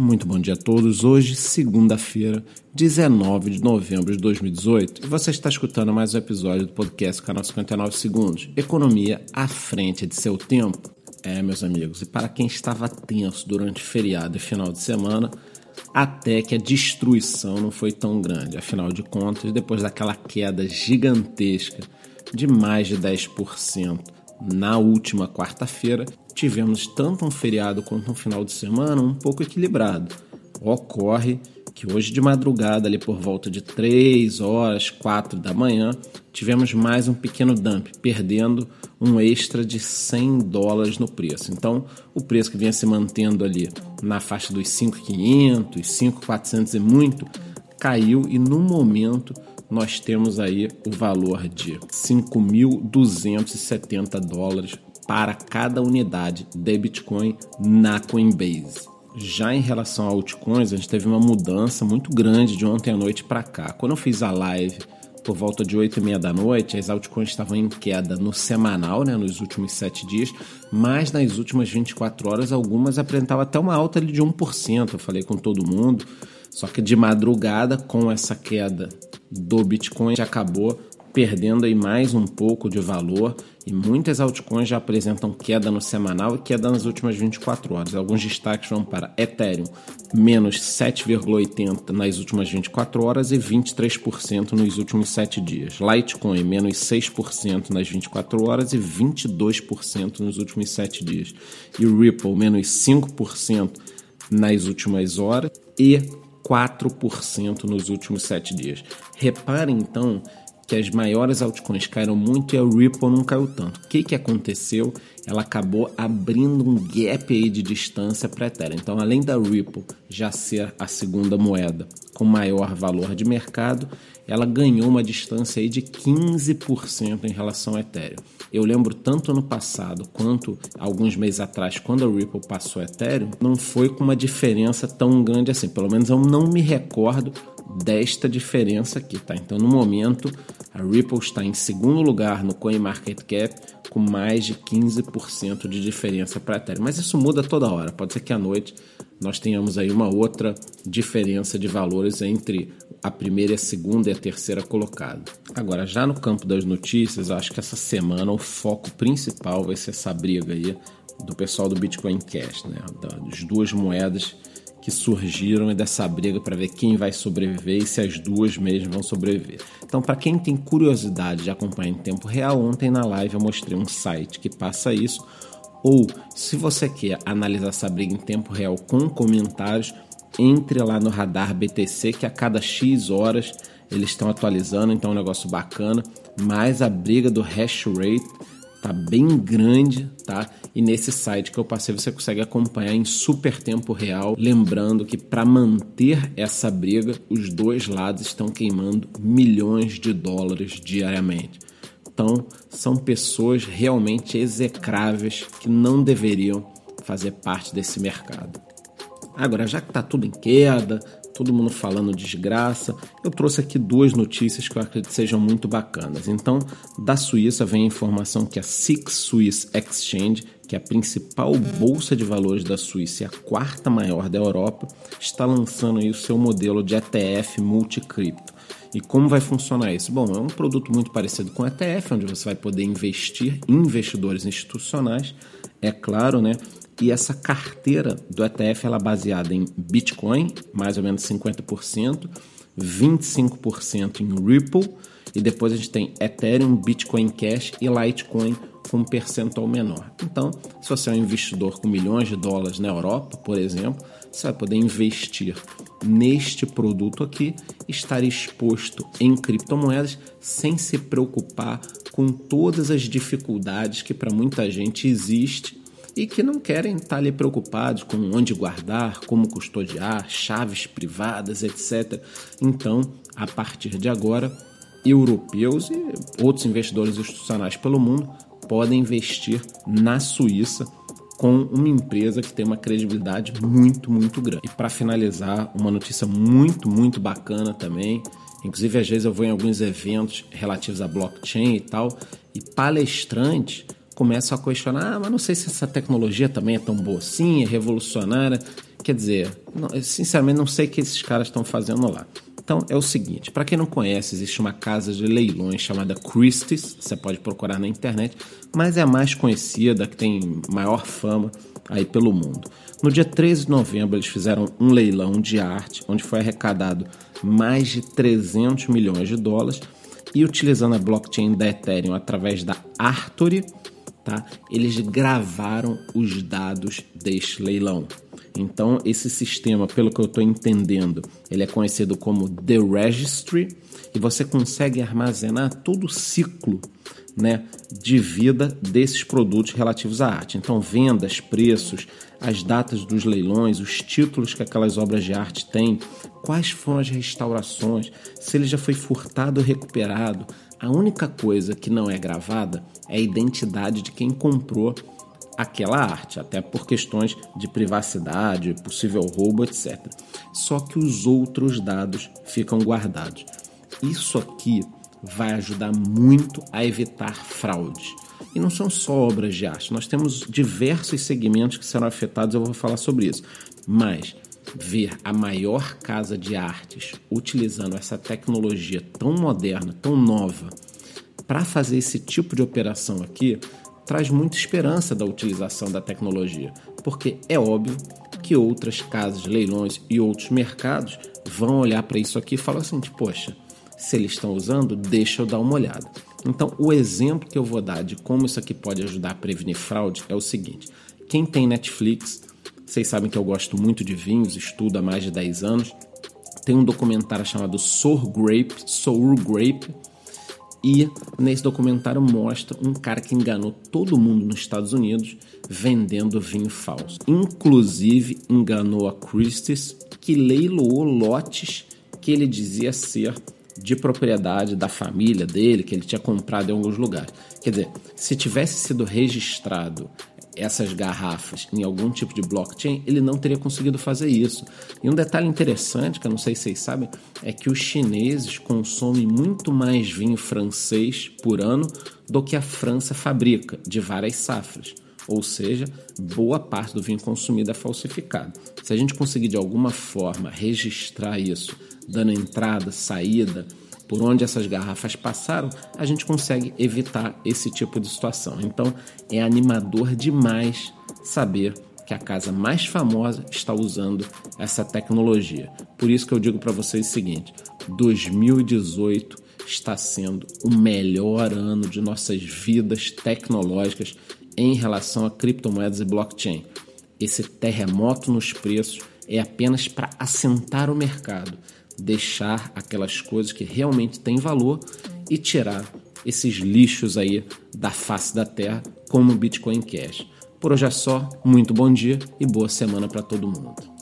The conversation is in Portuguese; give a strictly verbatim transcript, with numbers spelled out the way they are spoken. Muito bom dia a todos. Hoje, segunda-feira, dezenove de novembro de dois mil e dezoito, e você está escutando mais um episódio do podcast Canal cinquenta e nove Segundos, Economia à frente de seu tempo. É, meus amigos, e para quem estava tenso durante feriado e final de semana, até que a destruição não foi tão grande. Afinal de contas, depois daquela queda gigantesca de mais de dez por cento na última quarta-feira, tivemos tanto um feriado quanto um final de semana um pouco equilibrado. Ocorre que hoje de madrugada, ali por volta de três horas, quatro da manhã, tivemos mais um pequeno dump, perdendo um extra de cem dólares no preço. Então, o preço que vinha se mantendo ali na faixa dos cinco mil e quinhentos, cinco mil e quatrocentos e muito, caiu e no momento nós temos aí o valor de cinco mil duzentos e setenta dólares para cada unidade de Bitcoin na Coinbase. Já em relação a altcoins, a gente teve uma mudança muito grande de ontem à noite para cá. Quando eu fiz a live por volta de oito e meia da noite, as altcoins estavam em queda no semanal, né, nos últimos sete dias, mas nas últimas vinte e quatro horas algumas apresentavam até uma alta ali de um por cento, eu falei com todo mundo, só que de madrugada com essa queda do Bitcoin já acabou perdendo aí mais um pouco de valor e muitas altcoins já apresentam queda no semanal e queda nas últimas vinte e quatro horas. Alguns destaques vão para Ethereum, menos sete vírgula oitenta nas últimas vinte e quatro horas e vinte e três por cento nos últimos sete dias. Litecoin, menos seis por cento nas vinte e quatro horas e vinte e dois por cento nos últimos sete dias. E Ripple, menos cinco por cento nas últimas horas e quatro por cento nos últimos sete dias. Reparem então que as maiores altcoins caíram muito e a Ripple não caiu tanto. O que, que aconteceu? Ela acabou abrindo um gap aí de distância para a Ethereum. Então, além da Ripple já ser a segunda moeda com maior valor de mercado, ela ganhou uma distância aí de quinze por cento em relação a Ethereum. Eu lembro tanto ano passado quanto alguns meses atrás, quando a Ripple passou a Ethereum, não foi com uma diferença tão grande assim. Pelo menos eu não me recordo desta diferença aqui, tá? Então, no momento, a Ripple está em segundo lugar no Coin Market Cap com mais de quinze por cento de diferença para a Ethereum. Mas isso muda toda hora. Pode ser que à noite nós tenhamos aí uma outra diferença de valores entre a primeira, a segunda e a terceira colocada. Agora, já no campo das notícias, acho que essa semana o foco principal vai ser essa briga aí do pessoal do Bitcoin Cash, né? Das duas moedas que surgiram e dessa briga para ver quem vai sobreviver e se as duas mesmo vão sobreviver. Então, para quem tem curiosidade de acompanhar em tempo real, ontem na live eu mostrei um site que passa isso, ou se você quer analisar essa briga em tempo real com comentários, entre lá no Radar B T C, que a cada X horas eles estão atualizando, então é um negócio bacana, mas a briga do hash rate tá bem grande, tá? E nesse site que eu passei você consegue acompanhar em super tempo real, lembrando que para manter essa briga, os dois lados estão queimando milhões de dólares diariamente. Então, são pessoas realmente execráveis que não deveriam fazer parte desse mercado. Agora, já que tá tudo em queda, todo mundo falando desgraça, eu trouxe aqui duas notícias que eu acredito sejam muito bacanas. Então, da Suíça vem a informação que a Six Swiss Exchange, que é a principal bolsa de valores da Suíça e a quarta maior da Europa, está lançando aí o seu modelo de E T F multicripto. E como vai funcionar isso? Bom, é um produto muito parecido com o E T F, onde você vai poder investir em investidores institucionais, é claro, né? E essa carteira do E T F ela é baseada em Bitcoin, mais ou menos cinquenta por cento, vinte e cinco por cento em Ripple, e depois a gente tem Ethereum, Bitcoin Cash e Litecoin com um percentual menor. Então, se você é um investidor com milhões de dólares na Europa, por exemplo, você vai poder investir neste produto aqui, estar exposto em criptomoedas sem se preocupar com todas as dificuldades que para muita gente existe e que não querem estar ali preocupados com onde guardar, como custodiar, chaves privadas, etcétera. Então, a partir de agora, europeus e outros investidores institucionais pelo mundo podem investir na Suíça com uma empresa que tem uma credibilidade muito, muito grande. E para finalizar, uma notícia muito, muito bacana também. Inclusive, às vezes eu vou em alguns eventos relativos a blockchain e tal, e palestrantes começam a questionar, ah, mas não sei se essa tecnologia também é tão boa assim, é revolucionária. O Quer dizer, não, eu sinceramente não sei o que esses caras estão fazendo lá. Então é o seguinte, para quem não conhece, existe uma casa de leilões chamada Christie's, você pode procurar na internet, mas é a mais conhecida, que tem maior fama aí pelo mundo. No dia treze de novembro eles fizeram um leilão de arte, onde foi arrecadado mais de trezentos milhões de dólares, e utilizando a blockchain da Ethereum através da Artory, tá? Eles gravaram os dados deste leilão. Então esse sistema, pelo que eu estou entendendo, ele é conhecido como The Registry, e você consegue armazenar todo o ciclo, né, de vida desses produtos relativos à arte. Então vendas, preços, as datas dos leilões, os títulos que aquelas obras de arte têm, quais foram as restaurações, se ele já foi furtado ou recuperado. A única coisa que não é gravada é a identidade de quem comprou aquela arte, até por questões de privacidade, possível roubo, etcétera. Só que os outros dados ficam guardados. Isso aqui vai ajudar muito a evitar fraudes. E não são só obras de arte, nós temos diversos segmentos que serão afetados, eu vou falar sobre isso. Mas ver a maior casa de artes utilizando essa tecnologia tão moderna, tão nova, para fazer esse tipo de operação aqui, traz muita esperança da utilização da tecnologia, porque é óbvio que outras casas de leilões e outros mercados vão olhar para isso aqui e falar assim, poxa, se eles estão usando, deixa eu dar uma olhada. Então, o exemplo que eu vou dar de como isso aqui pode ajudar a prevenir fraude é o seguinte. Quem tem Netflix, vocês sabem que eu gosto muito de vinhos, estudo há mais de dez anos, tem um documentário chamado Sour Grape, Sour Grape, e nesse documentário mostra um cara que enganou todo mundo nos Estados Unidos vendendo vinho falso. Inclusive enganou a Christie's, que leiloou lotes que ele dizia ser de propriedade da família dele, que ele tinha comprado em alguns lugares. Quer dizer, se tivesse sido registrado essas garrafas em algum tipo de blockchain, ele não teria conseguido fazer isso. E um detalhe interessante, que eu não sei se vocês sabem, é que os chineses consomem muito mais vinho francês por ano do que a França fabrica, de várias safras. Ou seja, boa parte do vinho consumido é falsificado. Se a gente conseguir de alguma forma registrar isso, dando entrada, saída, por onde essas garrafas passaram, a gente consegue evitar esse tipo de situação. Então, é animador demais saber que a casa mais famosa está usando essa tecnologia. Por isso que eu digo para vocês o seguinte, dois mil e dezoito está sendo o melhor ano de nossas vidas tecnológicas em relação a criptomoedas e blockchain. Esse terremoto nos preços é apenas para assentar o mercado, deixar aquelas coisas que realmente têm valor e tirar esses lixos aí da face da terra, como o Bitcoin Cash. Por hoje é só, muito bom dia e boa semana para todo mundo.